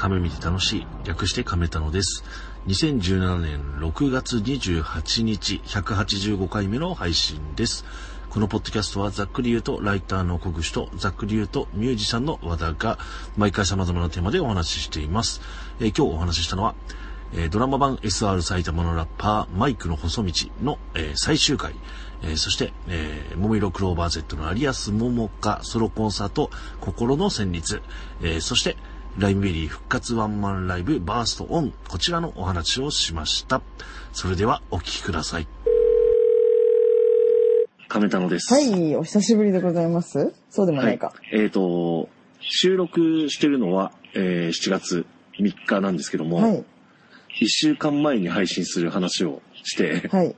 亀見て楽しい、略して亀たのです。2017年6月28日185回目の配信です。このポッドキャストはざっくり言うとライターの小口とざっくり言うとミュージシャンの和田が毎回様々なテーマでお話ししています。今日お話ししたのはドラマ版 SR 埼玉のラッパーマイクの細道の最終回、そしてももいろクローバー Z の有安桃香ソロコンサート心の旋律、そしてライムベリー復活ワンマンライブバーストオン、こちらのお話をしました。それではお聞きください。亀田野です。はい、お久しぶりでございます。そうでもないか、はい、収録してるのは、7月3日なんですけども、はい、1週間前に配信する話をして、はい、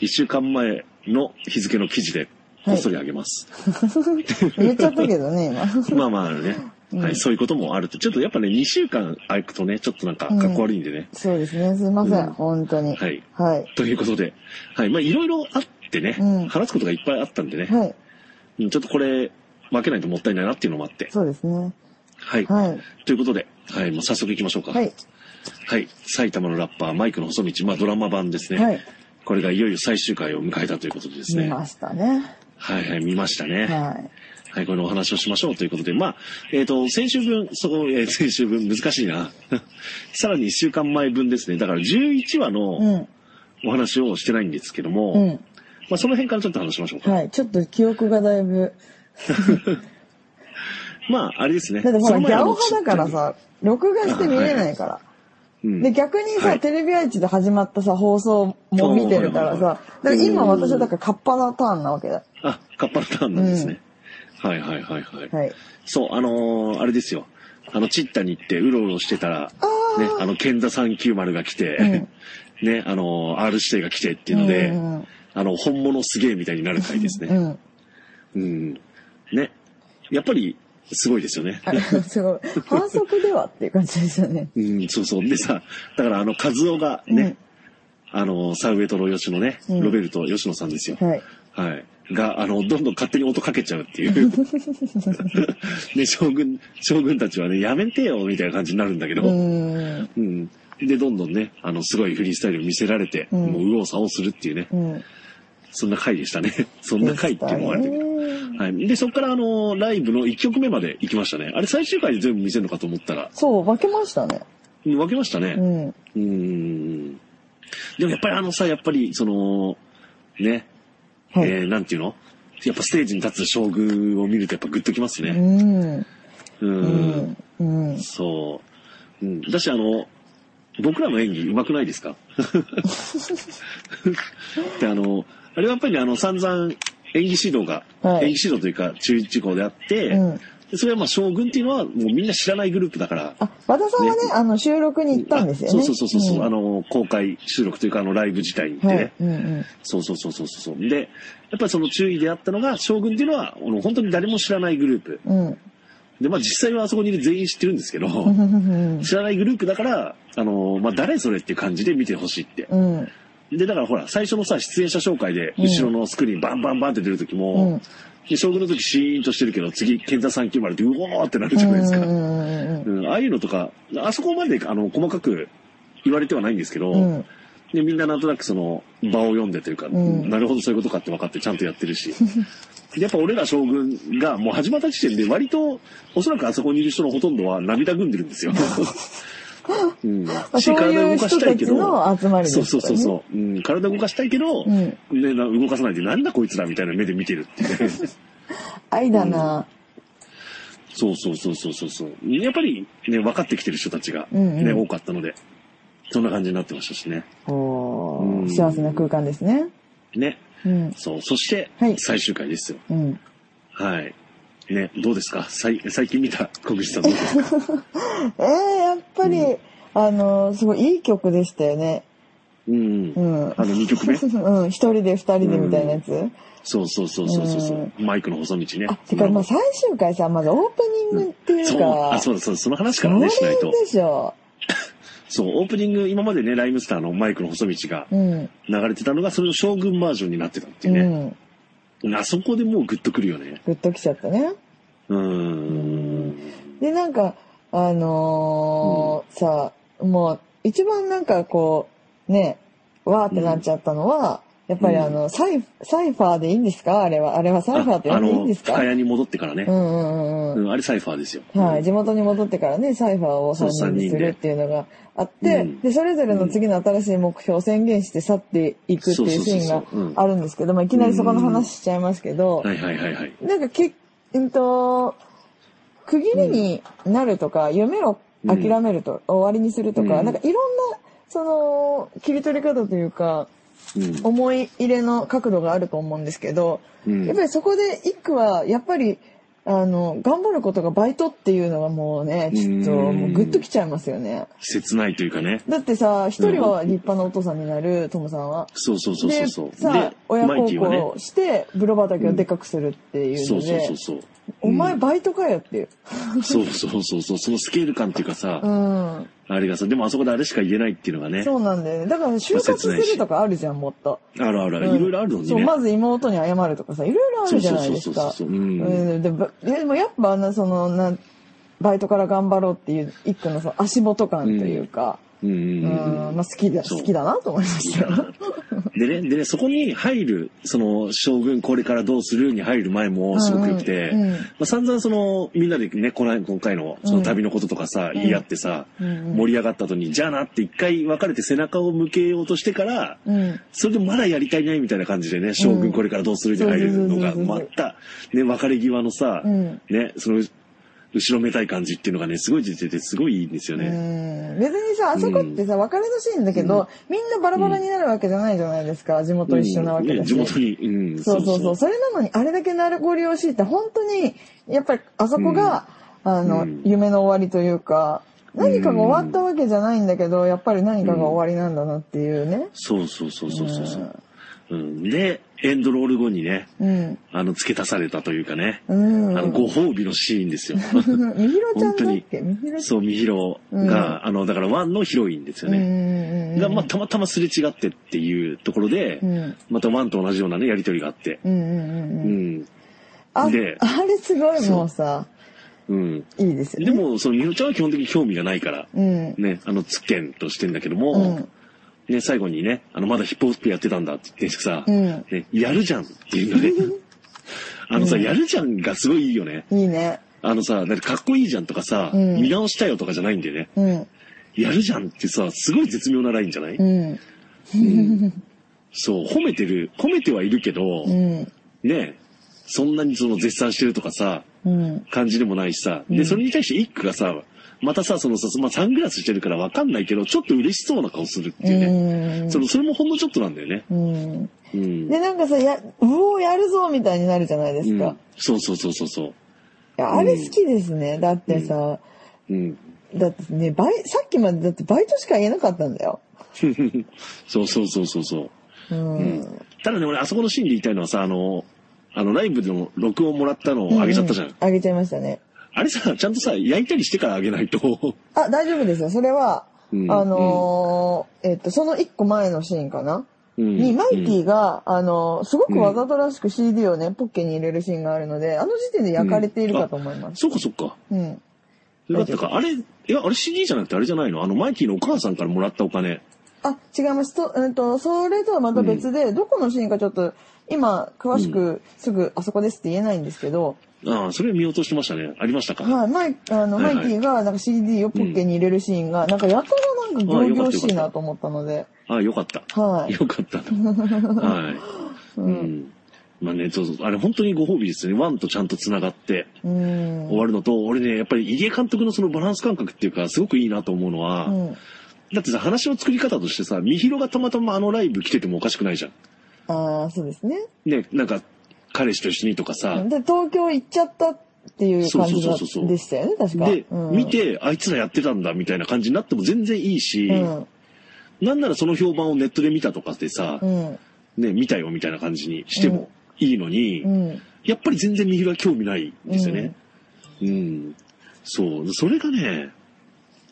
1週間前の日付の記事でこっそり上げます、はい、言っちゃったけどね今まあまああるね、うん、はい、そういうこともあると。ちょっとやっぱね、2週間空くとね、ちょっとなんかかっこ悪いんでね、うん、そうですね、すいません、うん、本当に、はい、はい、ということで、はい、まあいろいろあってでね、うん、話すことがいっぱいあったんでね、はい、ちょっとこれ分けないともったいないなっていうのもあって、そうですね、はい、はい、ということで、はい、もう早速いきましょうか。はい、はい、埼玉のラッパーマイクの細道、まあ、ドラマ版ですね、はい、これがいよいよ最終回を迎えたということでですね、見ましたね、はいはい、見ましたね、はいはい、このお話をしましょうということで、まあ、先週分、先週分難しいなさらに1週間前分ですね、だから11話のお話をしてないんですけども、うんうん、まあ、その辺からちょっと話しましょうか。はい、ちょっと記憶がだいぶまああれですね、だってほらギャオ派だからさ、録画して見れないから、はいはい、で逆にさ、はい、テレビ愛知で始まったさ放送も見てるからさ、だから今私はだからカッパのターンなわけだ。あ、カッパのターンなんですね、うん、はいはいはいはい、はい、そう、あれですよ、チッタに行ってうろうろしてたら、ね、ケンザ390が来て、うん、ね、R 指定が来てっていうので、うんうん、本物すげえみたいになる回ですね。うん。うん。ね。やっぱり、すごいですよね。すごい。反則ではっていう感じですよね。うん、そうそう。でさ、だからカズオがね、うん、サウエトロ吉野ね、ロベルト吉野さんですよ。うん、はい。はい。が、どんどん勝手に音かけちゃうっていう。で、将軍たちはね、やめてよみたいな感じになるんだけど。うん。で、どんどんね、すごいフリースタイルを見せられて、うん、もう右往左往するっていうね。うん。そんな回でしたね。そんな回って思われてる。はい。で、そこからライブの1曲目まで行きましたね。あれ最終回で全部見せるのかと思ったら。そう、分けましたね。分けましたね。うん。でもやっぱりさ、やっぱり、ね、はい、なんていうの？やっぱステージに立つ将軍を見るとやっぱグッときますね。うん。うん。そう。うん。だし僕らの演技上手くないですかで、あれはやっぱり散々演技指導が、はい、演技指導というか注意事項であって、うん、それはまあ将軍っていうのはもうみんな知らないグループだから。あ、和田さんはね、収録に行ったんですよね。そうそうそうそう、うん、公開収録というかライブ自体に行ってね。はい、うんうん、そうそうそうそうそう。で、やっぱりその注意であったのが、将軍っていうのは本当に誰も知らないグループ。うんで、まあ実際はあそこにいる全員知ってるんですけど、知らないグループだから、まあ誰それっていう感じで見てほしいって、うん。で、だからほら、最初のさ、出演者紹介で、後ろのスクリーンバンバンバンって出る時も、うん、将軍の時シーンとしてるけど、次、ケンザ390ってうおーってなるじゃないですか。うん、ああいうのとか、あそこまで、細かく言われてはないんですけど、うん、で、みんななんとなくその、場を読んでというか、うん、なるほどそういうことかって分かってちゃんとやってるし。やっぱ俺ら将軍がもう始まった時点で割とおそらくあそこにいる人のほとんどは涙ぐんでるんですよ。うん、体を動かしたいけど、そうそうそうそう、うん、体を動かしたいけど、うん、ね、動かさないでなんだこいつらみたいな目で見てるっていう。愛だな。そうそうそうそうそうそう。やっぱりね分かってきてる人たちがね、うんうん、多かったのでそんな感じになってましたしね。お、幸せな空間ですね。ね。うん、そう。そして、はい、最終回ですよ。うん、はい。ね、どうですか？最近見た小口さんどうですか？やっぱり、うん、すごいいい曲でしたよね。うん。うん。2曲目うん。一人で二人でみたいなやつ、うん、そうそうそうそうそう、うん。マイクの細道ね。あ、てか、まあ最終回さ、まずオープニングっていうか。うん、あ、そうそう、その話からね、しないと。でしょ。そう、オープニング、今までね、ライムスターのマイクの細道が流れてたのが、それの将軍バージョンになってたっていうね。うん、あそこでもうグッとくるよね。グッときちゃったね。で、なんか、さ、もう一番なんかこうね、わーってなっちゃったのは、やっぱりサイファーでいいんですか、あれは。あれはサイファーって呼んでいいんですか。深谷に戻ってからね、あれサイファーですよ。はい、地元に戻ってからね、サイファーを3人にするっていうのがあって、でそれぞれの次の新しい目標を宣言して去っていくっていうシーンがあるんですけど、まあいきなりそこの話しちゃいますけど、なんか区切りになるとか、夢を諦めると、終わりにするとか、なんかいろんなその切り取り方というか。思い入れの角度があると思うんですけど、やっぱりそこで一句はやっぱり頑張ることがバイトっていうのがもうね、ちょっともうグッときちゃいますよね。切ないというかね。だってさ、一人は立派なお父さんになる、トムさんは。そう。でさ、親孝行をしてブロ畑をでかくするっていうので、お前バイトかよっていう。そのスケール感っていうかさ。あれがさ、でもあそこであれしか言えないっていうのがね。そうなんだよね。だから就活するとかあるじゃん、もっと。ある。いろいろあるのにね。そう、まず妹に謝るとかさ、いろいろあるじゃないですか。でもやっぱバイトから頑張ろうっていう一句のその足元感というか、好きだなと思いました。でね、そこに入る、その、将軍これからどうするに入る前もすごく良くて、散々その、みんなでね、今回のその旅のこととかさ、言い合ってさ、盛り上がった後に、じゃあなって一回別れて背中を向けようとしてから、それでまだやりたいないみたいな感じでね、将軍これからどうするに入るのが、また、ね、別れ際のさ、ね、その、後ろめたい感じっていうのがね、すごい出てて、すごいいいんですよね。別にさ、あそこってさ、別れのシーンだけど、みんなバラバラになるわけじゃないじゃないですか。地元一緒なわけだし。ね、地元に。そう。それなのに、あれだけ名残惜しいって、本当に、やっぱりあそこが、夢の終わりというか、何かが終わったわけじゃないんだけど、やっぱり何かが終わりなんだなっていうね。そう。で、エンドロール後にね、付け足されたというかね、ご褒美のシーンですよ。みひろちゃんだっけ？そう、みひろが、だからワンのヒロインですよね。が、まあ、たまたますれ違ってっていうところで、またワンと同じようなね、やりとりがあって。で、あれすごいもうさ、いいですよね。でも、そのみひろちゃんは基本的に興味がないから、ね、つけんとしてんだけども、ね、最後にね、まだヒップホップやってたんだって言ってさ、ね、やるじゃんっていうのね。やるじゃんがすごいいいよね。いいね。なんかかっこいいじゃんとかさ、見直したよとかじゃないんだよね。やるじゃんってさ、すごい絶妙なラインじゃない？そう、褒めてはいるけど、ね、そんなにその絶賛してるとかさ、感じでもないしさ、で、それに対して一句がさ、またさ、そのさ、まあ、サングラスしてるからわかんないけど、ちょっと嬉しそうな顔するっていうね。それもほんのちょっとなんだよね。で、なんかさ、やるぞみたいになるじゃないですか。そう。いや、あれ好きですね。だってさ、だってね、さっきまでだってバイトしか言えなかったんだよ。そう。ただね、俺、あそこのシーンで言いたいのはさ、ライブでの録音もらったのをあげちゃったじゃん。あげちゃいましたね。あれさ、ちゃんとさ、焼いたりしてからあげないと。あ、大丈夫ですよ。それは、その一個前のシーンかな、に、マイティが、すごくわざとらしく CD をね、ポッケに入れるシーンがあるので、あの時点で焼かれているかと思います。そっか。だったか、あれ CD じゃなくてあれじゃないの？マイティのお母さんからもらったお金。あ、違います。それとはまた別で、どこのシーンかちょっと、今、詳しく、すぐ、あそこですって言えないんですけど、それ見落としてましたね。ありましたか。はい、マイティがなんか CD をポッケに入れるシーンが、なんかやたらなんか仰々しいなと思ったので。あ、よかった。はい。よかった。はい。まあね、あれ本当にご褒美ですよね。ワンとちゃんと繋がって終わるのと、俺ね、やっぱり入江監督のそのバランス感覚っていうか、すごくいいなと思うのは、だってさ、話の作り方としてさ、みひろがたまたまあのライブ来ててもおかしくないじゃん。ああ、そうですね。ね、なんか、彼氏と一緒にとかさ。で、東京行っちゃったっていう感じでしたよね、確か。で、見て、あいつらやってたんだみたいな感じになっても全然いいし、なんならその評判をネットで見たとかってさ、ね、見たよみたいな感じにしてもいいのに、やっぱり全然みひろは興味ないんですよね。そう。それがね、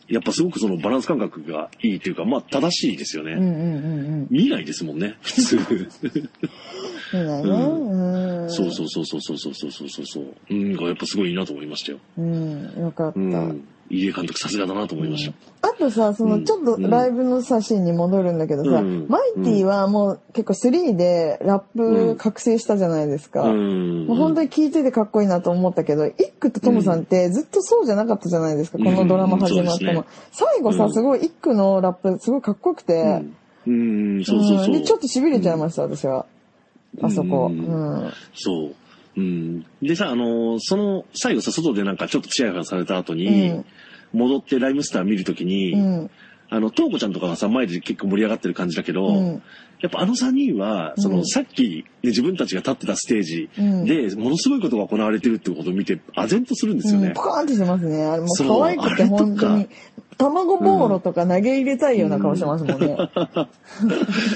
やっぱすごくそのバランス感覚がいいっていうか、まあ正しいですよね。見ないですもんね、普通。そう。やっぱすごいいいなと思いましたよ。よかった。入江監督さすがだなと思いました。あとさ、そのちょっとライブの写真に戻るんだけどさ、マイティはもう結構3でラップ覚醒したじゃないですか。もう本当に聴いててかっこいいなと思ったけど、イックとトムさんってずっとそうじゃなかったじゃないですか、このドラマ始まっても、ね、最後さ、すごいイックのラップすごいかっこよくて、でちょっとしびれちゃいました、私はあそこ。そう。でさ、その最後さ、外でなんかちょっとチヤホヤされた後に、戻ってライムスター見るときに、トーコちゃんとかがさ、前で結構盛り上がってる感じだけど、やっぱあの3人は、その、さっき、ね、自分たちが立ってたステージで、ものすごいことが行われてるってことを見て、唖然とするんですよね。ポカーンってしてますね。あれもう可愛くて本当に。卵ボーロとか投げ入れたいような顔してますもんね。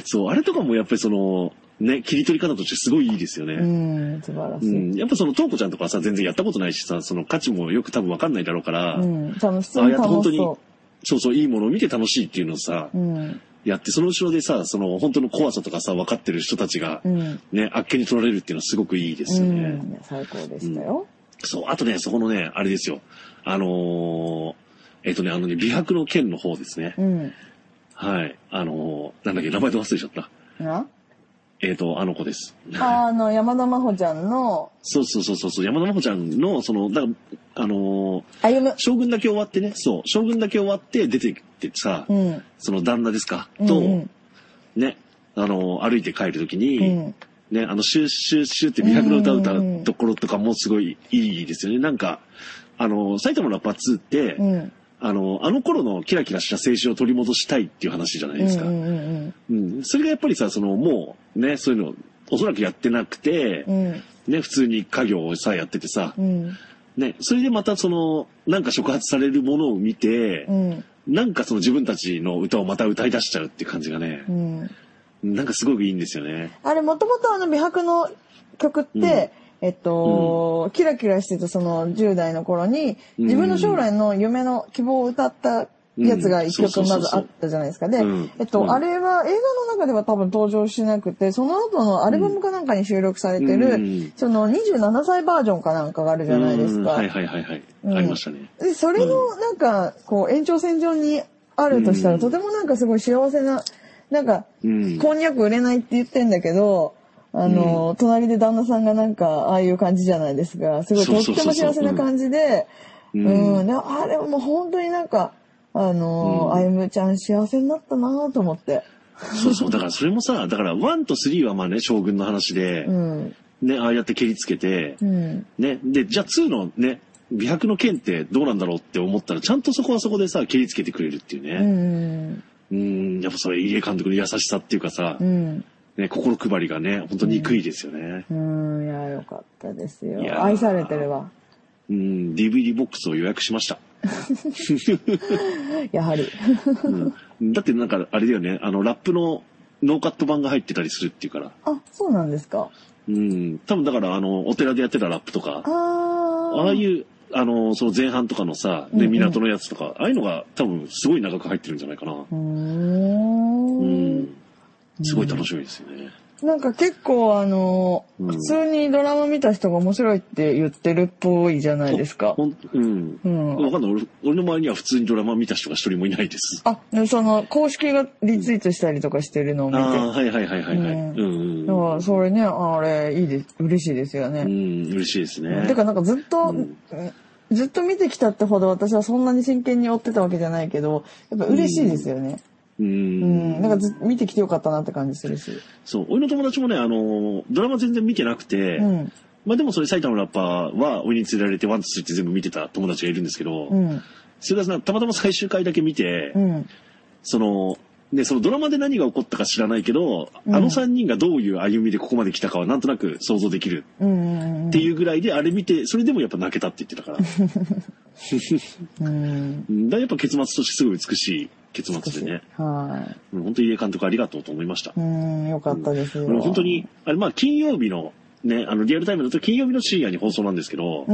そう、あれとかもやっぱりその、ね、切り取り方としてすごいいいですよね。素晴らしい。やっぱそのトーコちゃんとかはさ、全然やったことないしさ、その価値もよく多分分かんないだろうから、楽しそう。ああやって本当に、そうそう、いいものを見て楽しいっていうのをさ、やって、その後ろでさ、その本当の怖さとかさ、分かってる人たちが、ね、あっけに取られるっていうのはすごくいいですよね。最高でしたよ。そう、あとね、そこのね、あれですよ。美白の剣の方ですね。はい。なんだっけ、名前で忘れちゃった。あの子です。山田真帆ちゃんの。そう、山田真帆ちゃんの、将軍だけ終わってね、将軍だけ終わって出てきてさ、その旦那ですか、と、ね、歩いて帰るときに、ね、シューシューシューって美白の歌を歌うところとかもすごいいいですよね。なんか、埼玉のラッパー2って、あの頃のキラキラした青春を取り戻したいっていう話じゃないですか。それがやっぱりさ、もうね、そういうのおそらくやってなくて、ね、普通に家業をさやっててさ、ね、それでまたなんか触発されるものを見て、なんか自分たちの歌をまた歌い出しちゃうっていう感じがね、なんかすごくいいんですよね。あれもともと美白の曲って、キラキラしてた10代の頃に自分の将来の夢の希望を歌ったやつが一曲まずあったじゃないですか。で、あれは映画の中では多分登場しなくて、その後のアルバムかなんかに収録されてる、27歳バージョンかなんかがあるじゃないですか。ありましたね。で、それのなんかこう延長線上にあるとしたら、とてもなんかすごい幸せな、なんか、こんにゃく売れないって言ってんだけど、隣で旦那さんがなんかああいう感じじゃないですか。すごいとっても幸せな感じで、あれも本当になんかあゆむちゃん幸せになったなと思って。だからそれもさ、だから1と3はまあね、将軍の話で、ね、ああやって蹴りつけて、ね、でじゃあ2のね、美白の剣ってどうなんだろうって思ったら、ちゃんとそこはそこでさ蹴りつけてくれるっていうね。やっぱそれ入江監督の優しさっていうかさ。ね、心配りがね、本当に憎いですよね。いや、よかったですよ。愛されてるわ。DVD ボックスを予約しました。やはり、だってなんか、あれだよね、ラップのノーカット版が入ってたりするっていうから。あ、そうなんですか。多分だから、お寺でやってたラップとか、ああいう、その前半とかのさ、で、港のやつとか、ああいうのが多分すごい長く入ってるんじゃないかな。すごい楽しみですよね。なんか結構普通にドラマ見た人が面白いって言ってるっぽいじゃないですか。わかんない。俺の周りには普通にドラマ見た人が一人もいないです。あ、公式がリツイートしたりとかしてるのを見て。だからそれね、あれいいです。嬉しいですよね。嬉しいですね。てかなんかずっと見てきたってほど私はそんなに真剣に追ってたわけじゃないけど、やっぱ嬉しいですよね。なんか見てきてよかったなって感じするし。そう、俺の友達もね、ドラマ全然見てなくて、まあでもそれ埼玉のラッパーは俺に連れられてワンとスリーって全部見てた友達がいるんですけど、それがたまたま最終回だけ見て、そのドラマで何が起こったか知らないけど、あの3人がどういう歩みでここまで来たかはなんとなく想像できるっていうぐらいで、あれ見て、それでもやっぱ泣けたって言ってたから。やっぱ結末としてすごい美しい結末でね。本当に入江監督ありがとうと思いました。よかったですよ。本当に、あれまあ金曜日のね、リアルタイムだと金曜日の深夜に放送なんですけど、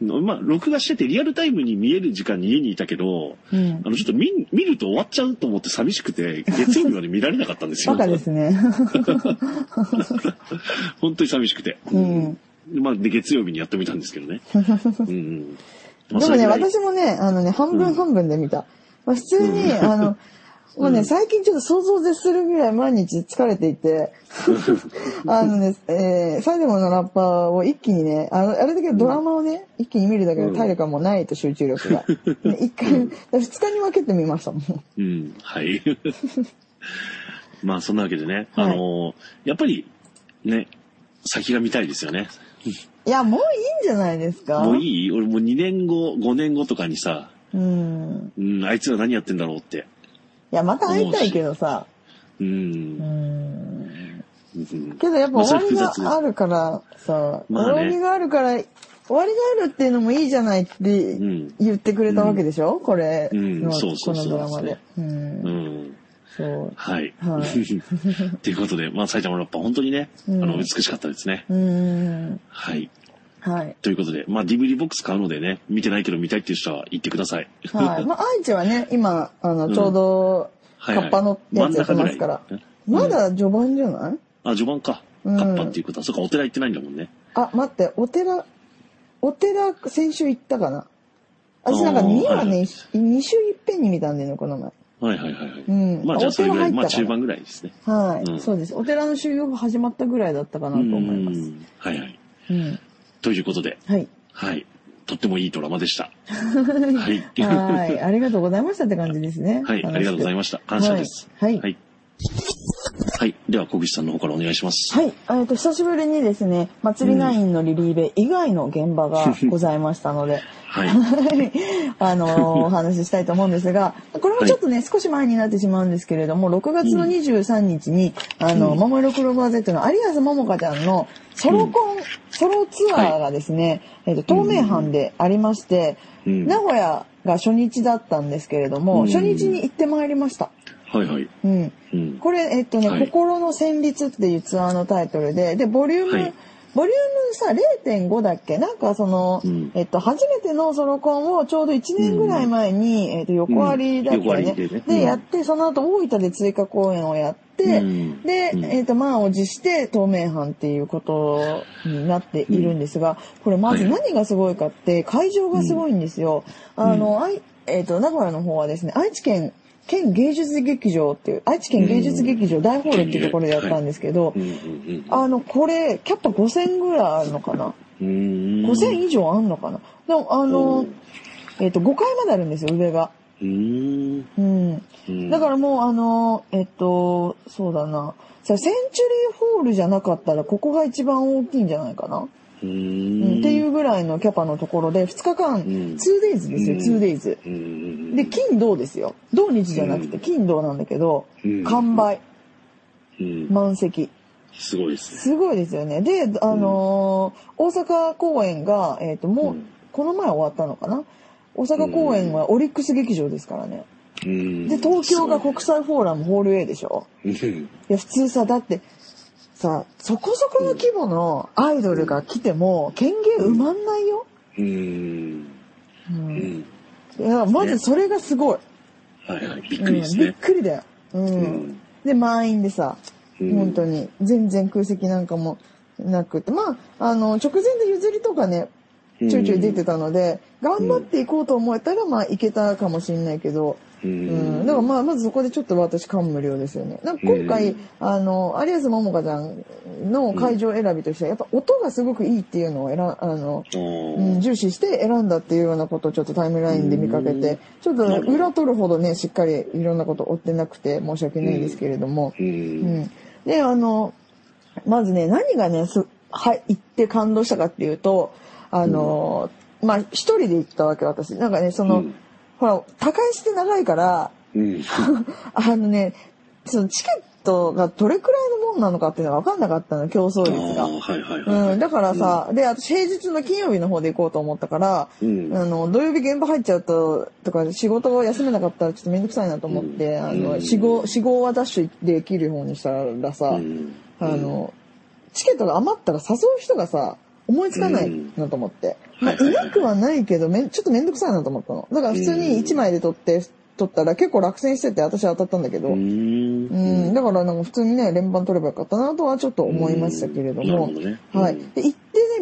まあ、録画しててリアルタイムに見える時間に家にいたけど、ちょっと見ると終わっちゃうと思って寂しくて、月曜日まで見られなかったんですよ。バカですね。本当に寂しくて。まあ、で、月曜日にやってみたんですけどね。でもね、私もね、半分半分で見た。まあ、普通に、もうね、最近ちょっと想像絶するぐらい毎日疲れていて、サイデモンのラッパーを一気にね、あれだけドラマをね、一気に見るだけで体力はもうないと集中力が。ね、2日に分けて見ましたもん。うん、はい。まあそんなわけでね、はい、やっぱりね、先が見たいですよね。いや、もういいんじゃないですか。もういい？俺もう2年後、5年後とかにさ、あいつら何やってんだろうって。いや、また会いたいけどさ。けどやっぱ終わりがあるからさ、まあね、終わりがあるから、終わりがあるっていうのもいいじゃないって言ってくれたわけでしょ、これの、このドラマで。そう。はい。ということで、まあ、埼玉ラッパー本当にね、美しかったですね。はい。はい。ということで、まあ、DVD ボックス買うのでね、見てないけど見たいっていう人は言ってください。はい。まあ、愛知はね、今、ちょうど、カッパのやつやってますから。まだ序盤じゃない？あ、序盤か。カッパっていうことは、そっか、お寺行ってないんだもんね。あ、待って、お寺、先週行ったかな。私なんか2はね、2週いっぺんに見たんだよね、この前。はいはいはいはい。まあじゃあそれぐらい、まあ中盤ぐらいですね。はい、そうです。お寺の修行が始まったぐらいだったかなと思います。はいはい。ということで、はいはい、とってもいいドラマでした。はい、はい、ありがとうございましたって感じですね。はい、ありがとうございました。感謝です。はいはい。はい、では小口さんの方からお願いします。はい、久しぶりにですね、祭りナインのリリーベ以外の現場がございましたので。はい、お話ししたいと思うんですが、これもちょっとね、少し前になってしまうんですけれども、6月の23日に、ももいろクローバー Z の有安ももかちゃんのソロツアーがですね、東名阪でありまして、名古屋が初日だったんですけれども、初日に行ってまいりました。はいはい。これ、心の旋律っていうツアーのタイトルで、ボリュームさ 0.5 だっけなんか初めてのソロコンをちょうど1年ぐらい前に、横ありだったね。で、やって、その後大分で追加公演をやって、で、満を持して東名阪っていうことになっているんですが、これまず何がすごいかって、会場がすごいんですよ。名古屋の方はですね、愛知県芸術劇場っていう、愛知県芸術劇場大ホールっていうところでやったんですけど、これ、キャパ5000ぐらいあるのかな？ 5000 以上あるのかな？でも、5階まであるんですよ、上が。だからもう、そうだな、センチュリーホールじゃなかったら、ここが一番大きいんじゃないかな？っていうぐらいのキャパのところで2日間 2days ですよ 2days で金土ですよ土日じゃなくて金土なんだけど完売満席すごいですねすごいですよねで大阪公演がもうこの前終わったのかな大阪公演はオリックス劇場ですからねで東京が国際フォーラムホール A でしょいや普通さだってさそこそこの規模のアイドルが来ても権限埋まんないよ。いやまずそれがすごい。はいはいびっくりですね。びっくりだよ。で満員でさ本当に全然空席なんかもなくてまあ直前で譲りとかねちょいちょい出てたので頑張っていこうと思えたらまあいけたかもしれないけど。だからまずそこでちょっと私感無量ですよね。なんか今回有安ももかちゃんの会場選びとしてはやっぱ音がすごくいいっていうのを重視して選んだっていうようなことをちょっとタイムラインで見かけてちょっと裏取るほどねしっかりいろんなこと追ってなくて申し訳ないですけれども、でまずね何がね行って感動したかっていうとまあ一人で行ったわけ私なんかねほら、高いして長いから、そのチケットがどれくらいのもんなのかっていうのが分かんなかったの、競争率が。だからさ、で、私平日の金曜日の方で行こうと思ったから、土曜日現場入っちゃうと、とか仕事を休めなかったらちょっとめんどくさいなと思って、4、5はダッシュできる方にしたらさ、チケットが余ったら誘う人がさ、思いつかないなと思って。いなくはないけど、ちょっとめんどくさいなと思ったの。だから普通に1枚で撮ったら結構落選してて私当たったんだけど。だからなんか普通にね、連番取ればよかったなとはちょっと思いましたけれども。で、行ってね、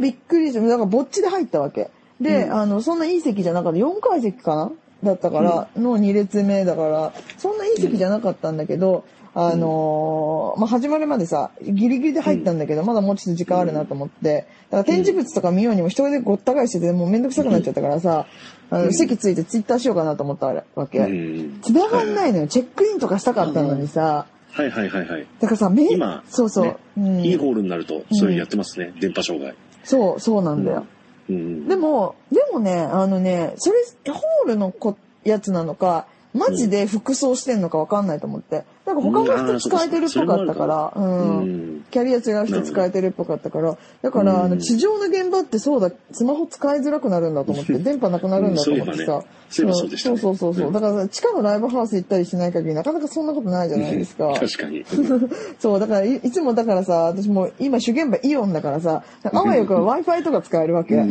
びっくりして、だからぼっちで入ったわけ。で、そんないい席じゃなかった。4階席かなだったから、の2列目だから、そんないい席じゃなかったんだけど、まあ、始まるまでさ、ギリギリで入ったんだけど、まだもうちょっと時間あるなと思って、だから展示物とか見ようにも一人でごった返してて、もうめんどくさくなっちゃったからさ、席ついてツイッターしようかなと思ったわけ。繋がんないのよ。チェックインとかしたかったのにさ、はいはいはいはい。だからさ、今、そうそう、ね、いいホールになると、そういうやってますね、電波障害。そう、そうなんだよ。でもね、それ、ホールのやつなのか、マジで服装してんのか分かんないと思って。なんか他の人使えてるっぽかったから、キャリア違う人使えてるっぽかったから、だから、地上の現場ってそうだ、スマホ使いづらくなるんだと思って、電波なくなるんだと思ってさ。そうでした。そうそうそう。だから、地下のライブハウス行ったりしない限り、なかなかそんなことないじゃないですか。確かに。そう、だから、いつもだからさ、私も今主現場イオンだからさ、あわよくは Wi-Fi とか使えるわけ。もう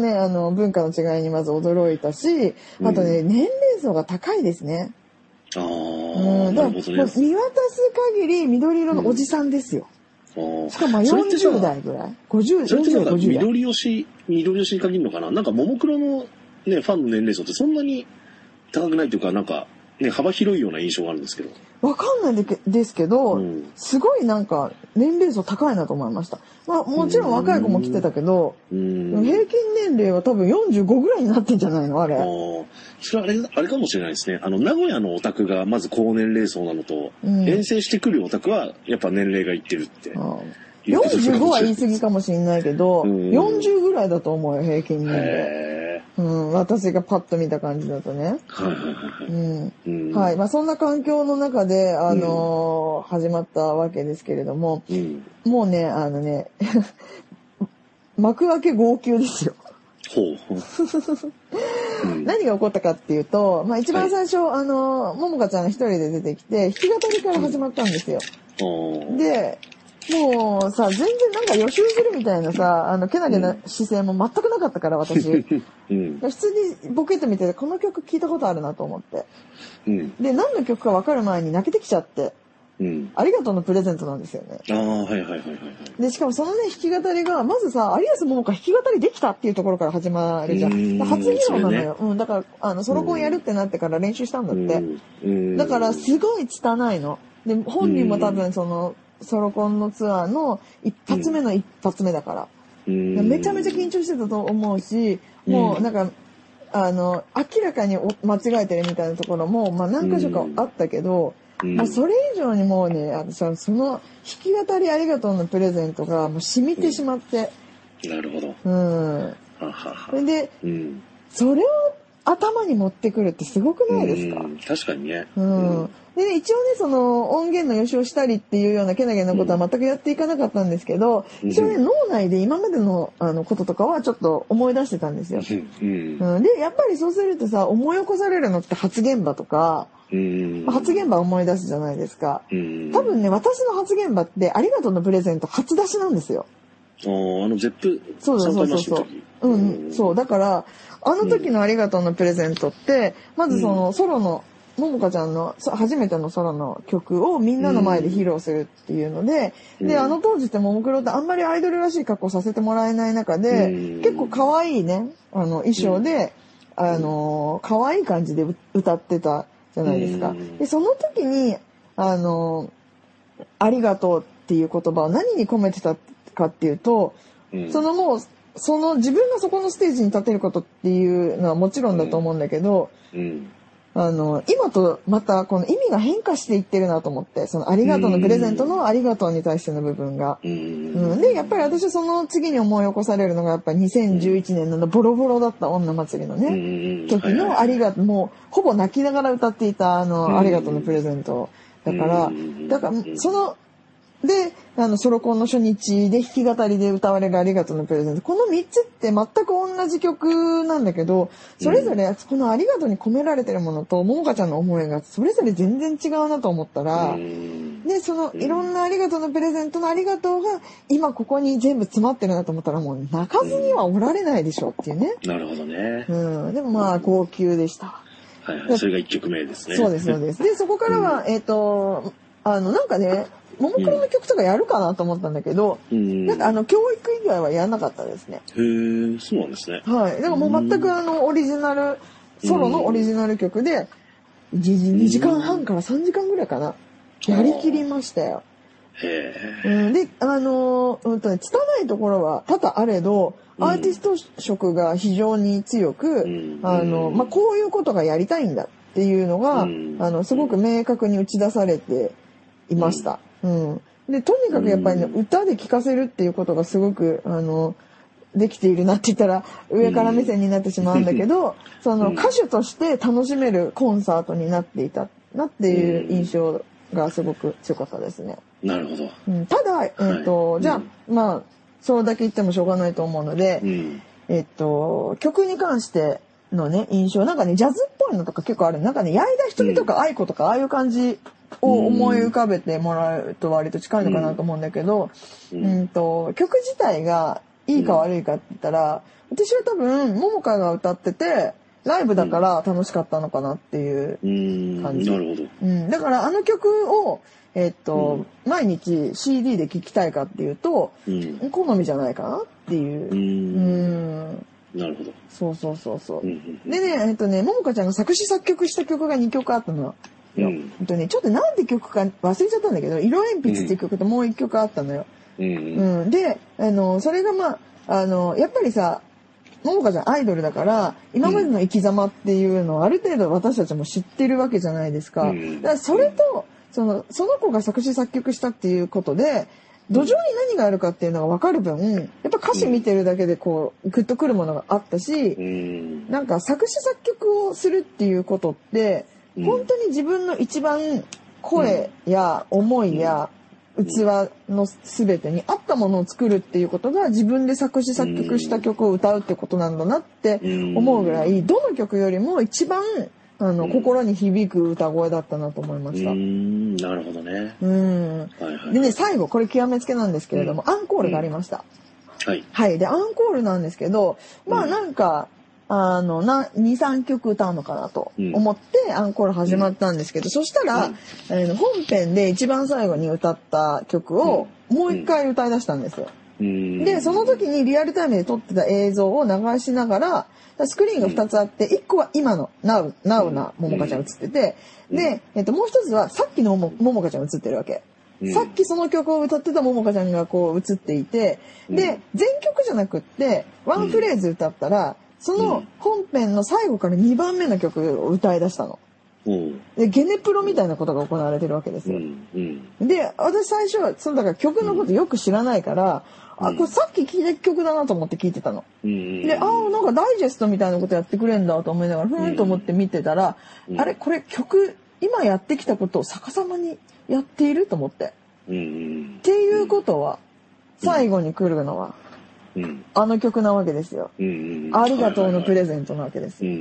ね、文化の違いにまず驚いたし、あとね、年齢層が高いですね。だから見渡す限り緑色のおじさんですよ。しかも40代ぐらい、50、40代、50代。緑吉に限るのかな。なんかももクロのねファンの年齢層ってそんなに高くないというかなんかね幅広いような印象があるんですけど。わかんないですけど、すごいなんか年齢層高いなと思いました。まあもちろん若い子も来てたけど、平均年齢は多分45ぐらいになってんじゃないのあれ。それはあれかもしれないですね。名古屋のオタクがまず高年齢層なのと、遠征してくるオタクはやっぱ年齢がいってるって。45は言い過ぎかもしれないけど、40ぐらいだと思うよ、平均年齢。私がパッと見た感じだとね。はい。まあそんな環境の中で、始まったわけですけれども、もうね、幕開け号泣ですよ。何が起こったかっていうと、まあ一番最初、ももかちゃんが一人で出てきて、弾き語りから始まったんですよ。で、もうさ、全然なんか予習するみたいなさ、けなげな姿勢も全くなかったから、私。普通にボケてみて、この曲聞いたことあるなと思って。で、何の曲か分かる前に泣けてきちゃって。ありがとうのプレゼントなんですよね。で、しかもそのね、弾き語りが、まずさ、有安桃香弾き語りできたっていうところから始まるじゃん。初披露なのよ。だから、ソロコンやるってなってから練習したんだって。だから、すごい拙いの。で、本人も多分、ソロコンのツアーの一発目だから。めちゃめちゃ緊張してたと思うし、もうなんか、明らかに間違えてるみたいなところも、まあ何箇所かあったけど、まあそれ以上にもうね、その弾き語りありがとうのプレゼントがもう染みてしまって。なるほど。で、それを頭に持ってくるってすごくないですか？確かにね。でね、一応ね、音源の予習したりっていうようなけなげなことは全くやっていかなかったんですけど、一応ね、脳内で今までの、こととかはちょっと思い出してたんですよ。で、やっぱりそうするとさ、思い起こされるのって初現場とか、初現場思い出すじゃないですか。多分ね、私の初現場って、ありがとうのプレゼント初出しなんですよ。ゼップ参加なしの時。そう、だから、時のありがとうのプレゼントって、まずソロの、ももかちゃんの初めてのソロの曲をみんなの前で披露するっていうので、で、当時ってももクロってあんまりアイドルらしい格好させてもらえない中で、結構可愛いね、衣装で、可愛い感じで歌ってたじゃないですか。で、その時に、ありがとうっていう言葉を何に込めてたかっていうと、もう、自分がそこのステージに立てることっていうのはもちろんだと思うんだけど、今とまたこの意味が変化していってるなと思って、ありがとうのプレゼントのありがとうに対しての部分が。で、やっぱり私はその次に思い起こされるのが、やっぱり2011年のボロボロだった女祭りのね、時のありがとう、もうほぼ泣きながら歌っていたありがとうのプレゼント。だから、で、ソロコンの初日で弾き語りで歌われるありがとうのプレゼント。この3つって全く同じ曲なんだけど、それぞれ、このありがとうに込められてるものと、ももかちゃんの思いが、それぞれ全然違うなと思ったら、で、いろんなありがとうのプレゼントのありがとうが、今ここに全部詰まってるなと思ったら、もう泣かずにはおられないでしょっていうね。なるほどね。でもまあ、号泣でした。それが1曲目ですね。そうです、そうです。で、そこからは、なんかね、ももクロの曲とかやるかなと思ったんだけど、うん、なんか教育以外はやらなかったですね。へえ、そうなんですね。はい。だからもう全くオリジナル、ソロのオリジナル曲で、2時間半から3時間ぐらいかな。やりきりましたよ。へえ。で、拙いところは多々あれど、アーティスト色が非常に強く、まあ、こういうことがやりたいんだっていうのが、すごく明確に打ち出されていました。うん。で、とにかくやっぱりね、歌で聴かせるっていうことがすごく、できているなって言ったら上から目線になってしまうんだけど、その歌手として楽しめるコンサートになっていたなっていう印象がすごく強かったですね。なるほど。うん、ただ、はい、じゃあ、まあ、それだけ言ってもしょうがないと思うので、曲に関してのね、印象、なんかね、ジャズっぽいのとか結構ある。なんかね、矢井田瞳とか愛子とか、ああいう感じを思い浮かべてもらうと割と近いのかなと思うんだけど、曲自体がいいか悪いかって言ったら、私は多分、ももかが歌ってて、ライブだから楽しかったのかなっていう感じ。なるほど。うん。だからあの曲を、毎日 CD で聴きたいかっていうと、好みじゃないかなっていう。なるほど。そうそうそうそう。でね、ももかちゃんが作詞作曲した曲が2曲あったのよ。ちょっとなんで曲か忘れちゃったんだけど、色鉛筆っていう曲ともう1曲あったのよ。で、それがまあ、やっぱりさ、ももかちゃんアイドルだから今までの生き様っていうのをある程度私たちも知ってるわけじゃないですか。だからそれとその子が作詞作曲したっていうことで土壌に何があるかっていうのが分かる分、やっぱ歌詞見てるだけでこうグッとくるものがあったし、なんか作詞作曲をするっていうことって本当に自分の一番声や思いや器の全てに合ったものを作るっていうことが自分で作詞作曲した曲を歌うってことなんだなって思うぐらい、どの曲よりも一番心に響く歌声だったなと思いました。なるほどね。でね、最後これ極めつけなんですけれども、アンコールがありました。はい。はい。でアンコールなんですけど、まあなんか2,3 曲歌うのかなと思ってアンコール始まったんですけど、そしたら、本編で一番最後に歌った曲をもう一回歌い出したんですよ。で、その時にリアルタイムで撮ってた映像を流しながら、スクリーンが2つあって、1個は今の、なうなももかちゃん映ってて、で、もう一つはさっきのももかちゃん映ってるわけ。さっきその曲を歌ってたももかちゃんがこう映っていて、で、全曲じゃなくって、ワンフレーズ歌ったら、その本編の最後から2番目の曲を歌い出したの。で、ゲネプロみたいなことが行われてるわけですよ。で、私最初は、だから曲のことよく知らないから、あ、これさっき聴いた曲だなと思って聴いてたの。で、ああ、なんかダイジェストみたいなことやってくれんだと思いながら、ふーんと思って見てたら、あれ、これ曲、今やってきたことを逆さまにやっていると思って。っていうことは、最後に来るのは、あの曲なわけですよ。ありがとうのプレゼントなわけですよ。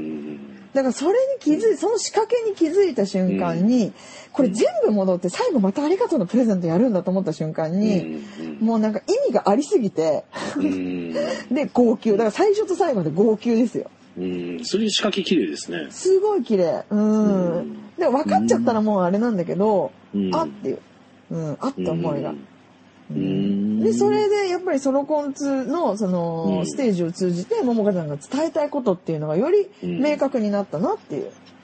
だからそれにその仕掛けに気づいた瞬間に、これ全部戻って最後またありがとうのプレゼントやるんだと思った瞬間に、もうなんか意味がありすぎてで、号泣。だから最初と最後で号泣ですよ。それ仕掛け綺麗ですね。すごい綺麗。で、分かっちゃったらもうあれなんだけど、あっていう、あった思いが。で、それでやっぱりソロコンツのそのステージを通じてももかちゃんが伝えたいことっていうのがより明確になったなって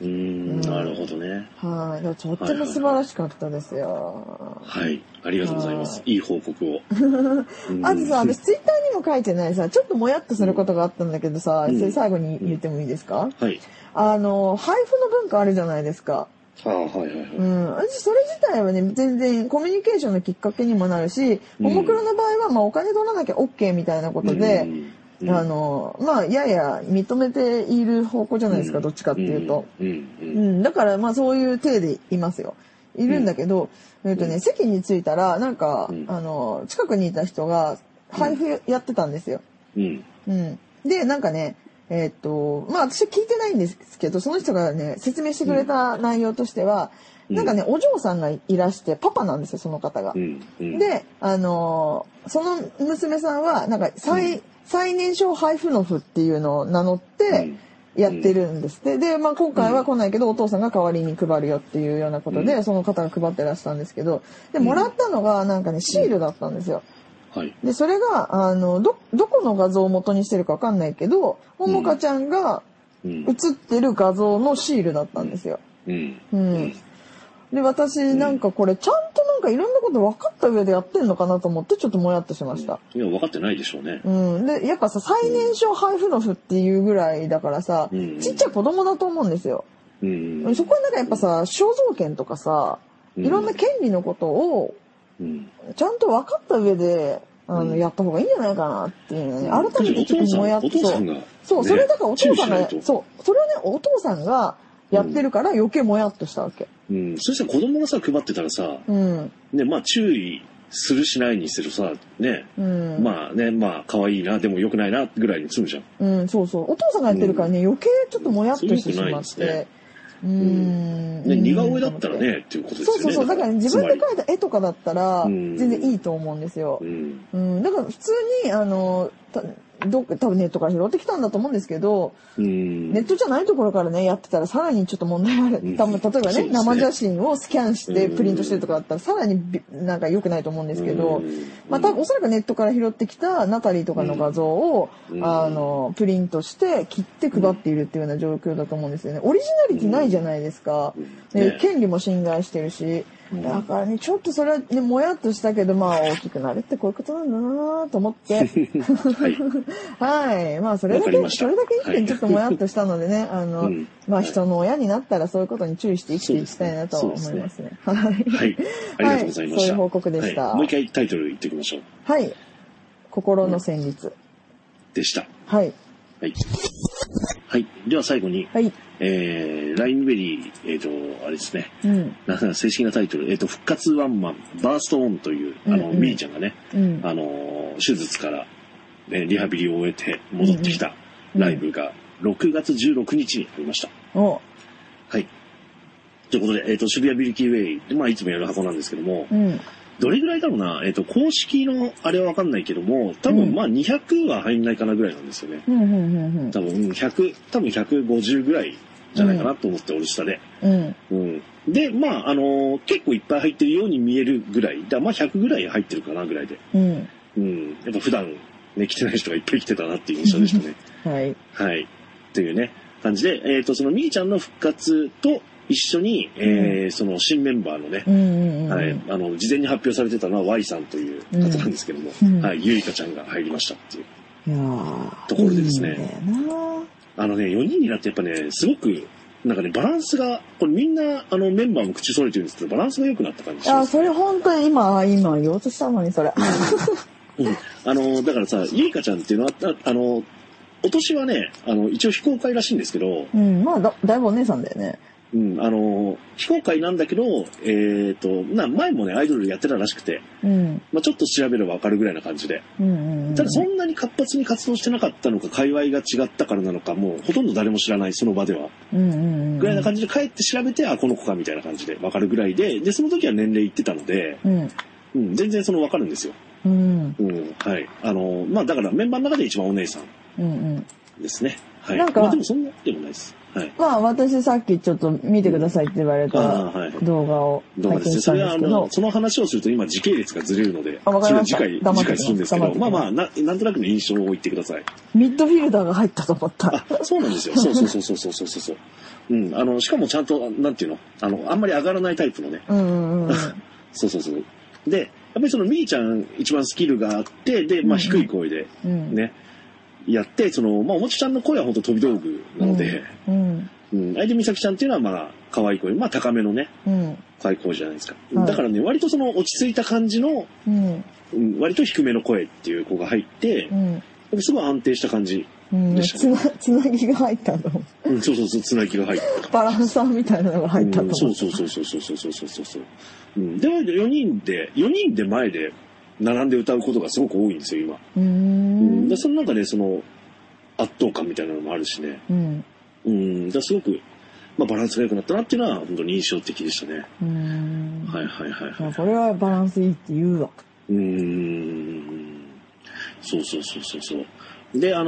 いう。なるほどね。はい。だからとっても素晴らしかったですよ。はい。ありがとうございます。いい報告を。あとさ、私ツイッターにも書いてないさ、ちょっともやっとすることがあったんだけどさ、それ最後に言ってもいいですか？はい。配布の文化あるじゃないですか。それ自体はね、全然コミュニケーションのきっかけにもなるし、ももクロの場合は、まあ、お金取らなきゃ OK みたいなことで、まあ、やや認めている方向じゃないですか、どっちかっていうと。だから、まあ、そういう体でいますよ。いるんだけど、席に着いたら、なんか、近くにいた人が配布やってたんですよ。で、なんかね、まあ私聞いてないんですけど、その人がね、説明してくれた内容としては、なんかね、お嬢さんがいらして、パパなんですよ、その方が。で、その娘さんは、なんか最年少配布の婦っていうのを名乗って、やってるんですって、うん、で、まあ、今回は来ないけどお父さんが代わりに配るよっていうようなことで、うん、その方が配ってらしたんですけど、でもらったのがなんかね、シールだったんですよ。はい、でそれがどこの画像を元にしてるか分かんないけど、ほのかちゃんが写ってる画像のシールだったんですよ。うんうん、で私なんかこれちゃんとなんかいろんなこと分かった上でやってんのかなと思ってちょっともやっとしました。いや分かってないでしょうね。うん、でやっぱさ最年少配布の譜っていうぐらいだからさ、うん、ちっちゃい子供だと思うんですよ。うん、そこはなんかやっぱさ肖像権とかさいろんな権利のことをちゃんと分かった上でやった方がいいんじゃないかなっていうのね、改めてちょっともやっと、そう、それだからお父さんが、そう、それをね、お父さんがやってるから余計もやっとしたわけ。うん、そしたら子供がさ、配ってたらさ、うん、ね、まあ注意するしないにするさ、ね、うん、まあね、まあ可愛いな、でも良くないな、ぐらいに済むじゃん。うん、そうそう。お父さんがやってるからね、余計ちょっともやっとしてしまって。うんね、似顔絵だったらねっていうことですよね。そうそうそう。だから自分で描いた絵とかだったら全然いいと思うんですよ。うん、だから普通に多分ネットから拾ってきたんだと思うんですけど、ネットじゃないところからねやってたらさらにちょっと問題がある。例えばね、生写真をスキャンしてプリントしてるとかだったらさらになんか良くないと思うんですけど、まあ多分おそらくネットから拾ってきたナタリーとかの画像をプリントして切って配っているっていうような状況だと思うんですよね。オリジナリティないじゃないですか。で権利も侵害してるし。だからね、ちょっとそれはね、もやっとしたけど、まあ、大きくなるってこういうことなんだなぁと思って。はい、はい。まあ、それだけ意見ちょっともやっとしたのでね、うん、まあ、人の親になったらそういうことに注意して生きていきたいなと思いますね。はい。はい。ありがとうございました。はい、そういう報告でした、はい。もう一回タイトル言っておきましょう。はい。心の旋律。でした。はい。はい。はい。では最後に、はい、ライムベリー、あれですね、うん、正式なタイトル、復活ワンマン、バーストオンという、ミリちゃんがね、うん、手術から、リハビリを終えて戻ってきたライブが、6月16日にありました。はい。ということで、渋谷ビルキーウェイ、まあ、いつもやる箱なんですけども、うんどれぐらいだろうな、公式のあれはわかんないけども、多分まあ200は入んないかなぐらいなんですよね。多分150ぐらいじゃないかなと思って、オルスタで。で、まあ、結構いっぱい入ってるように見えるぐらい。まあ100ぐらい入ってるかなぐらいで。やっぱ普段ね、来てない人がいっぱい来てたなっていう印象でしたね。はい。はい。というね、感じで、そのみーちゃんの復活と、一緒に、その新メンバーのね、事前に発表されてたのは Y さんという方なんですけども、はい、ゆいかちゃんが入りましたっていうところでですね、4人になってやっぱね、すごく、なんかね、バランスが、これみんな、メンバーも口揃えてるんですけど、バランスが良くなった感じします。それ本当に今言おうとしたのに、それ。だからさ、ゆいかちゃんっていうのは、お年はね、一応非公開らしいんですけど、まあだいぶお姉さんだよね。非公開なんだけど、前もね、アイドルやってたらしくて、まあちょっと調べればわかるぐらいな感じで。ただそんなに活発に活動してなかったのか、界隈が違ったからなのか、もうほとんど誰も知らない、その場では。ぐらいな感じで帰って調べて、あ、この子か、みたいな感じでわかるぐらいで、で、その時は年齢いってたので、全然わかるんですよ。はい。まあだからメンバーの中で一番お姉さんですね。はい。まあでもそんなでもないです。まあ私さっきちょっと見てくださいって言われた動画を拝見したんですけど、その話をすると今時系列がずれるので、それは次回するんですけど、なんとなくの印象を言ってください。ミッドフィルダーが入ったと思った。そうなんですよ。そう。しかもちゃんとなんていうの、あんまり上がらないタイプのね。そう。で、やっぱりそのみーちゃん一番スキルがあってで、まあ低い声でね。やって、おもちちゃんの声は本当飛び道具なので、相手美咲ちゃんっていうのは可愛い声、高めのね、可愛い声じゃないですか。だからね、割と落ち着いた感じの、割と低めの声っていう子が入って、すごい安定した感じでしたね。つなぎが入ったの。そう、つなぎが入った。バランサーみたいなのが入ったの。そう。で、4人で前で、並んで歌うことがすごく多いんですよ今。でその中で圧倒感みたいなのもあるしね。すごくバランスが良くなったなっていうのは本当に印象的でしたね。はい。これはバランスいいって言うわ。そう。で、ライ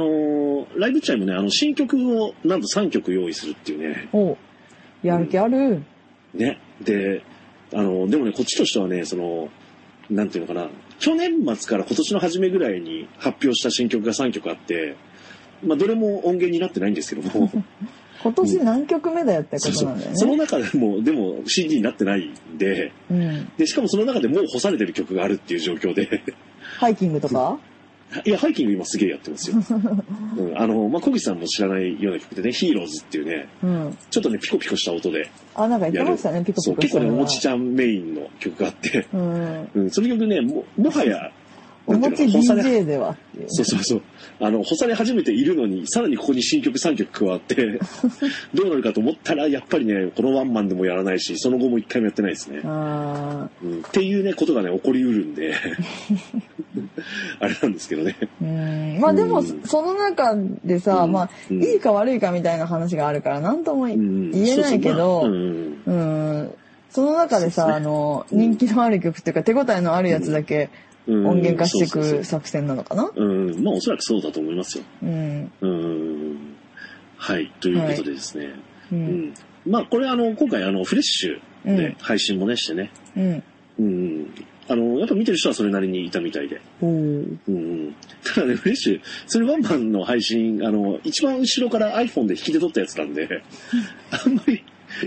ブチャイもね、新曲をなんと3曲用意するっていうね。おう、やる気ある、うん、ね。で、でもね、こっちとしてはね、その、なんていうのかな、去年末から今年の初めぐらいに発表した新曲が3曲あって、まあ、どれも音源になってないんですけども。今年何曲目だよってことなんだよね。そうそう、その中でも、でも CD になってないんで、うん、で、しかもその中でもう干されてる曲があるっていう状況で。ハイキングとかいや、ハイキング今すげえやってますよ。うん、まあ、小口さんも知らないような曲でね、ヒーローズっていうね、うん、ちょっとね、ピコピコした音で。あ、なんか言ってましたね、ピコピコした。そう、結構ね、おもちちゃんメインの曲があって、うんうん、その曲ね、もはや、おもち DJ ではっていう、ね。そうそうそう。干され始めているのに、さらにここに新曲3曲加わって、どうなるかと思ったら、やっぱりね、このワンマンでもやらないし、その後も一回もやってないですね。あ、うん、っていうね、ことがね、起こりうるんで。あれなんですけどね。まあでも、その中でさ、まあ、いいか悪いかみたいな話があるから、なんとも言えないけど、その中でさ、ね、人気のある曲っていうか、手応えのあるやつだけ、音源化していく作戦なのかな。うん、まあおそらくそうだと思いますよ。うん。うん、はい、ということでですね。はい、うん、まあこれ今回フレッシュで配信もねしてね。うん。うん、やっぱ見てる人はそれなりにいたみたいで。うん。うん。ただねフレッシュそれワンマンの配信一番後ろから iPhone で引きで撮ったやつなんで、あんまり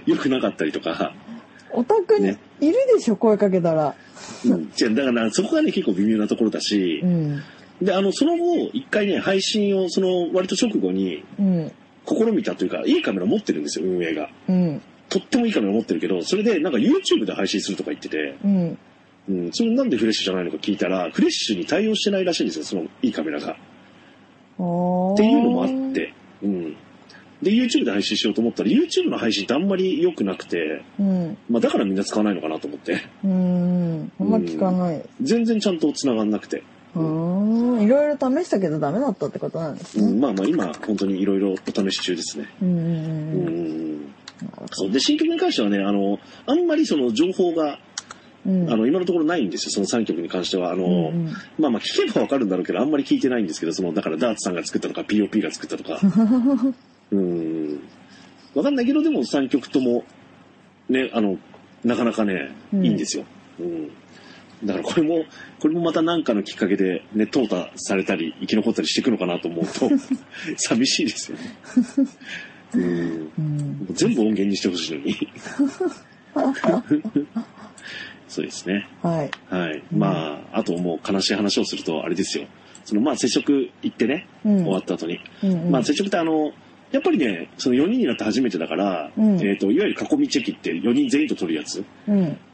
良くなかったりとか。お宅にいるでしょ、ね、声かけたら。うん、だからそこがね結構微妙なところだし、うん、でその後一回ね配信をその割と直後に試みたというか、いいカメラ持ってるんですよ運営が、うん、とってもいいカメラ持ってるけど、それでなんか YouTube で配信するとか言ってて、うんうん、それなんでフレッシュじゃないのか聞いたらフレッシュに対応してないらしいんですよそのいいカメラが。っていうのもあって、うんで YouTube で配信しようと思ったら YouTube の配信ってあんまり良くなくて、うんまあ、だからみんな使わないのかなと思って、あんま聞かない、全然ちゃんと繋がんなくて、いろいろ試したけどダメだったってことなんですね、うん、まあまあ今本当にいろいろお試し中ですね。そうで新曲に関してはねあんまりその情報が、うん、今のところないんですよその3曲に関してはまあまあ聞けばわかるんだろうけどあんまり聞いてないんですけど、そのだからダーツさんが作ったとか POP が作ったとかわかんないけどでも3曲ともねなかなかね、うん、いいんですよ、うん、だからこれもまた何かのきっかけでね淘汰されたり生き残ったりしていくのかなと思うと寂しいですよねうん、うん、全部音源にしてほしいのにそうですね、はい、はい、まああともう悲しい話をするとあれですよ、そのまあ接触行ってね、うん、終わった後に、うんうん、まあ接触ってやっぱりね、その4人になって初めてだから、うん、いわゆる囲みチェキって4人全員と取るやつ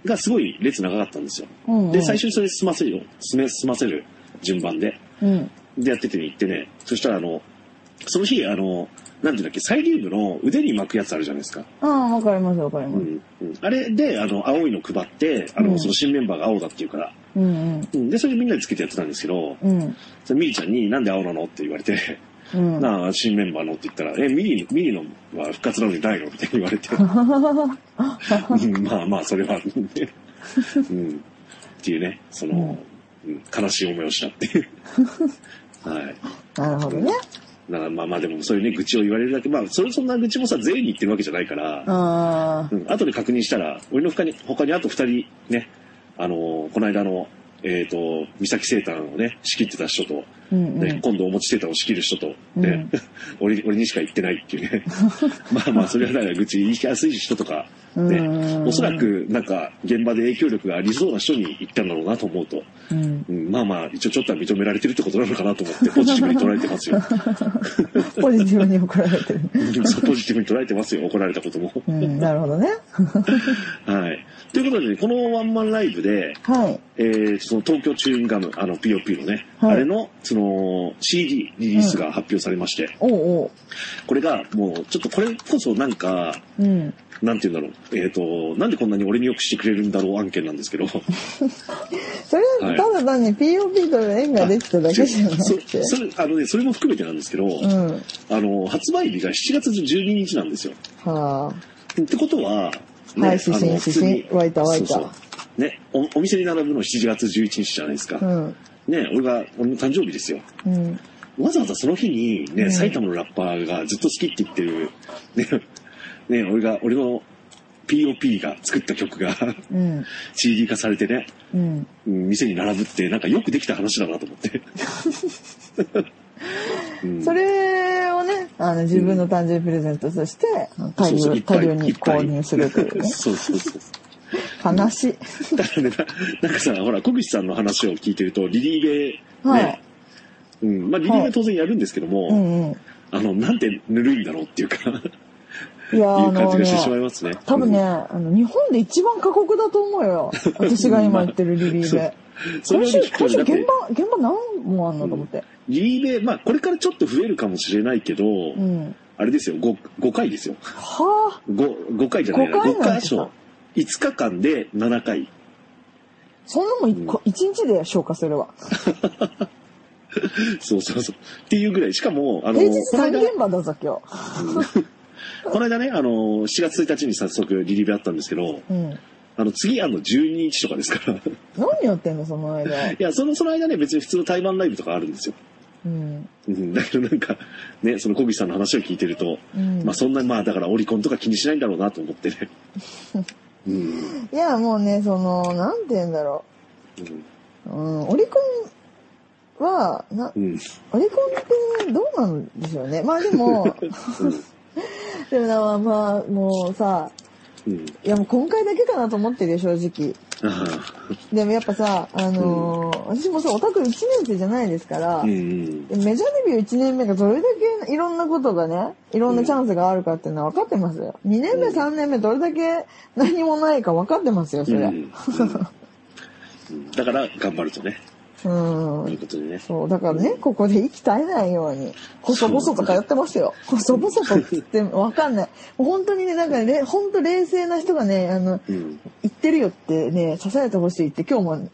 がすごい列長かったんですよ。うんうん、で、最初にそれ済ませる順番で、うん、でやってて行ってね、そしたらその日、なんていうんだっけ、サイリウムの腕に巻くやつあるじゃないですか。ああ、わかりますわかります。うんうん、あれで、青いの配って、うん、その新メンバーが青だっていうから、うんうん、で、それみんなでつけてやってたんですけど、うん、それミリちゃんになんで青なのって言われて、うん、なあ新メンバーのって言ったら「ミリのは復活なのにないの?」みたいに言われて、うん、まあまあそれは、うん、っていうねその、うん、悲しい思いをしたっていうはいなるほどね、まあまあでもそういうね愚痴を言われるだけ、まあそんな愚痴もさ全員に言ってるわけじゃないから、あ、うん、後で確認したら俺の他にあと2人ねこの間の三崎生誕をね仕切ってた人と、うんうん、今度お持ち生誕を仕切る人と、ねうん、俺にしか言ってないっていうねまあまあそれはだから愚痴言いやすい人とか、ね、おそらくなんか現場で影響力がありそうな人に言ったんだろうなと思うと、うんうん、まあまあ一応ちょっとは認められてるってことなのかなと思ってポジティブに捉えてますよポジティブに怒られてるそうポジティブに捉えてますよ怒られたことも、うん、なるほどねはいということで、ね、このワンマンライブで、はいその東京チューインガムPOP のね、はい、あれのその CD リリースが発表されまして、うん、おうおうこれがもうちょっとこれこそなんか、うん、なんて言うんだろうなんでこんなに俺によくしてくれるんだろう案件なんですけどそれはただ単に POP と縁ができただけじゃなくて、それも含めてなんですけど、うん、発売日が7月12日なんですよ。はあ。ってことは、ね、はい、ししんししん湧いた。そうそうね、お店に並ぶの7月11日じゃないですか、うんね、俺の誕生日ですよ、うん、わざわざその日に、ねうん、埼玉のラッパーがずっと好きって言ってる、ねね、俺の POP が作った曲が、うん、CD 化されてね、うん、店に並ぶってなんかよくできた話だなと思って、うん、それをね自分の誕生日プレゼントとして大量に購入するというねそうそうそう話だからねなんかさほら小口さんの話を聞いてるとリリーベ、ねはいうんまあ、リリーベ当然やるんですけども、はいうんうん、なんてぬるいんだろうっていうかいやいう感じがしてしまいますね多分ね、うん、日本で一番過酷だと思うよ私が今言ってるリリーベ今週現場何もあんのと思って、うん、リリーベ、まあ、これからちょっと増えるかもしれないけど、うん、あれですよ 5回ですよはぁ 5回じゃないな5箇所5日間で7回そんなもん 1日で消化するわそうそうそうっていうぐらいしかも平日3現場だぞ今日この間ね4月1日に早速リリーベあったんですけど、うん、次12日とかですから何やってんのその間いやその間ね別に普通の対バンライブとかあるんですよ、うんうん、だけどなんかねその小口さんの話を聞いてると、うん、まあそんなまあだからオリコンとか気にしないんだろうなと思ってねうん、いやもうねなんて言うんだろう、うんうん、オリコンはうん、オリコンってどうなんでしょうねまあでも、うん、でもまあもうさ、うん、いやもう今回だけかなと思ってるよ正直でもやっぱさうん、私もさオタク1年生じゃないですから、うんうん、メジャーデビュー1年目がどれだけいろんなことがねいろんなチャンスがあるかっていうのは分かってますよ2年目、うん、3年目どれだけ何もないか分かってますよそれ、うんうん、だから頑張るとねうんということでねそうだからねここで息絶えないように細々と通ってますよ細々とって分かんない本当にねなんかね本当冷静な人がねうん、言ってるよってね支えてほしいって今日も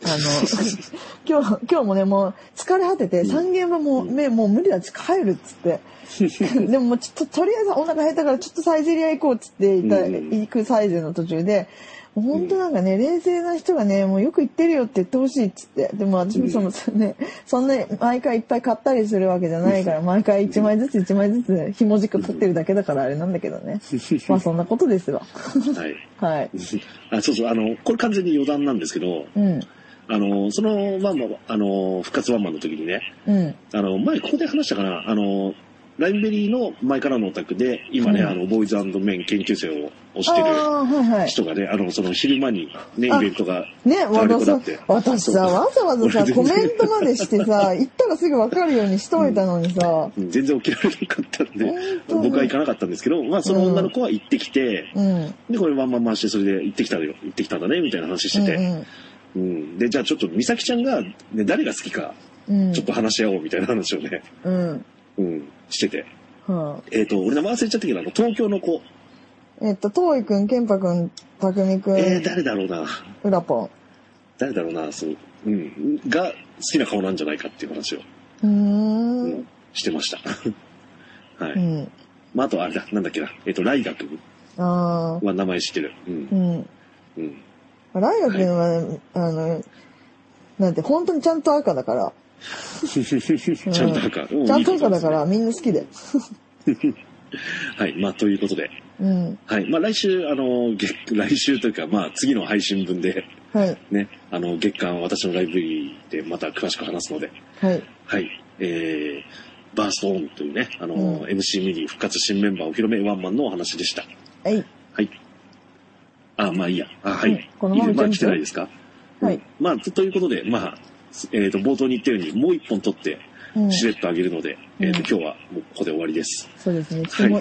今日もねもう疲れ果てて3軒はもう、うん、もう無理だっつ帰るっつってでもちょっととりあえずお腹減ったからちょっとサイゼリア行こうっつって行くサイゼの途中で。本当なんかね、うん、冷静な人がねもうよく言ってるよって言ってほしいっつってでも私もね、そんな毎回いっぱい買ったりするわけじゃないから毎回1枚ずつ1枚ずつひもじく取ってるだけだからあれなんだけどねまあそんなことですわはい、はい、あそうそうこれ完全に余談なんですけど、うん、そのワンマン復活ワンマンの時にね、うん、前ここで話したかなラインベリーの前からのお宅で今ね、うん、ボーイズ&メン研究生を推してる人がね、はいはい、その昼間にねイベントがね私さわざわざさコメントまでしてさ行ったらすぐ分かるようにしといたのにさ、うん、全然起きられなかったんで僕は行かなかったんですけどまあその女の子は行ってきて、うん、でこれワンマン回してそれで行ってきたんだねみたいな話してて、うんうんうん、でじゃあちょっと美咲ちゃんが、ね、誰が好きか、うん、ちょっと話し合おうみたいな話をね、うんうん、してて、はあ、俺名前忘れちゃったけど東京の子遠井くん、健太くん、匠くん、誰だろうな、浦ぽん、誰だろうな、そう、うん、が好きな顔なんじゃないかっていう話をうんしてましたはい、うん、まああとあれだ、なんだっけな、ライガ君は名前知ってる、うん、うん、うん、ライガ君は、はい、なんて本当にちゃんと赤だから。ちゃんと赤、うん、ちゃんと赤だからみんな好きではいまあということで、うん、はいまあ来週というかまあ次の配信分で、はい、ね月間私のライブでまた詳しく話すので、はい、はいバーストオンというねうん、MC ミニ復活新メンバーお披露目ワンマンのお話でした。はいはいあまあいいやあはい、うん、このまままあ来てないですか、はい、うん、まあということでまあ。冒頭に言ったようにもう一本取ってしれっとあげるので、うん今日はもうここで終わりです。そうですね。は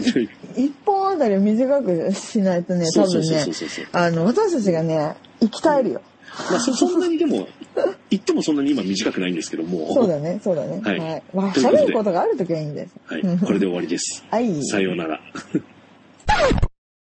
い、一本あたり短くしないとね、多分ね、私たちがね、生き返るよ。うんまあ、そんなにでも、言ってもそんなに今短くないんですけども。そうだね、そうだね。はい。はい、まあ、喋ることがあるときはいいんです。はい。これで終わりです。はい。さようなら。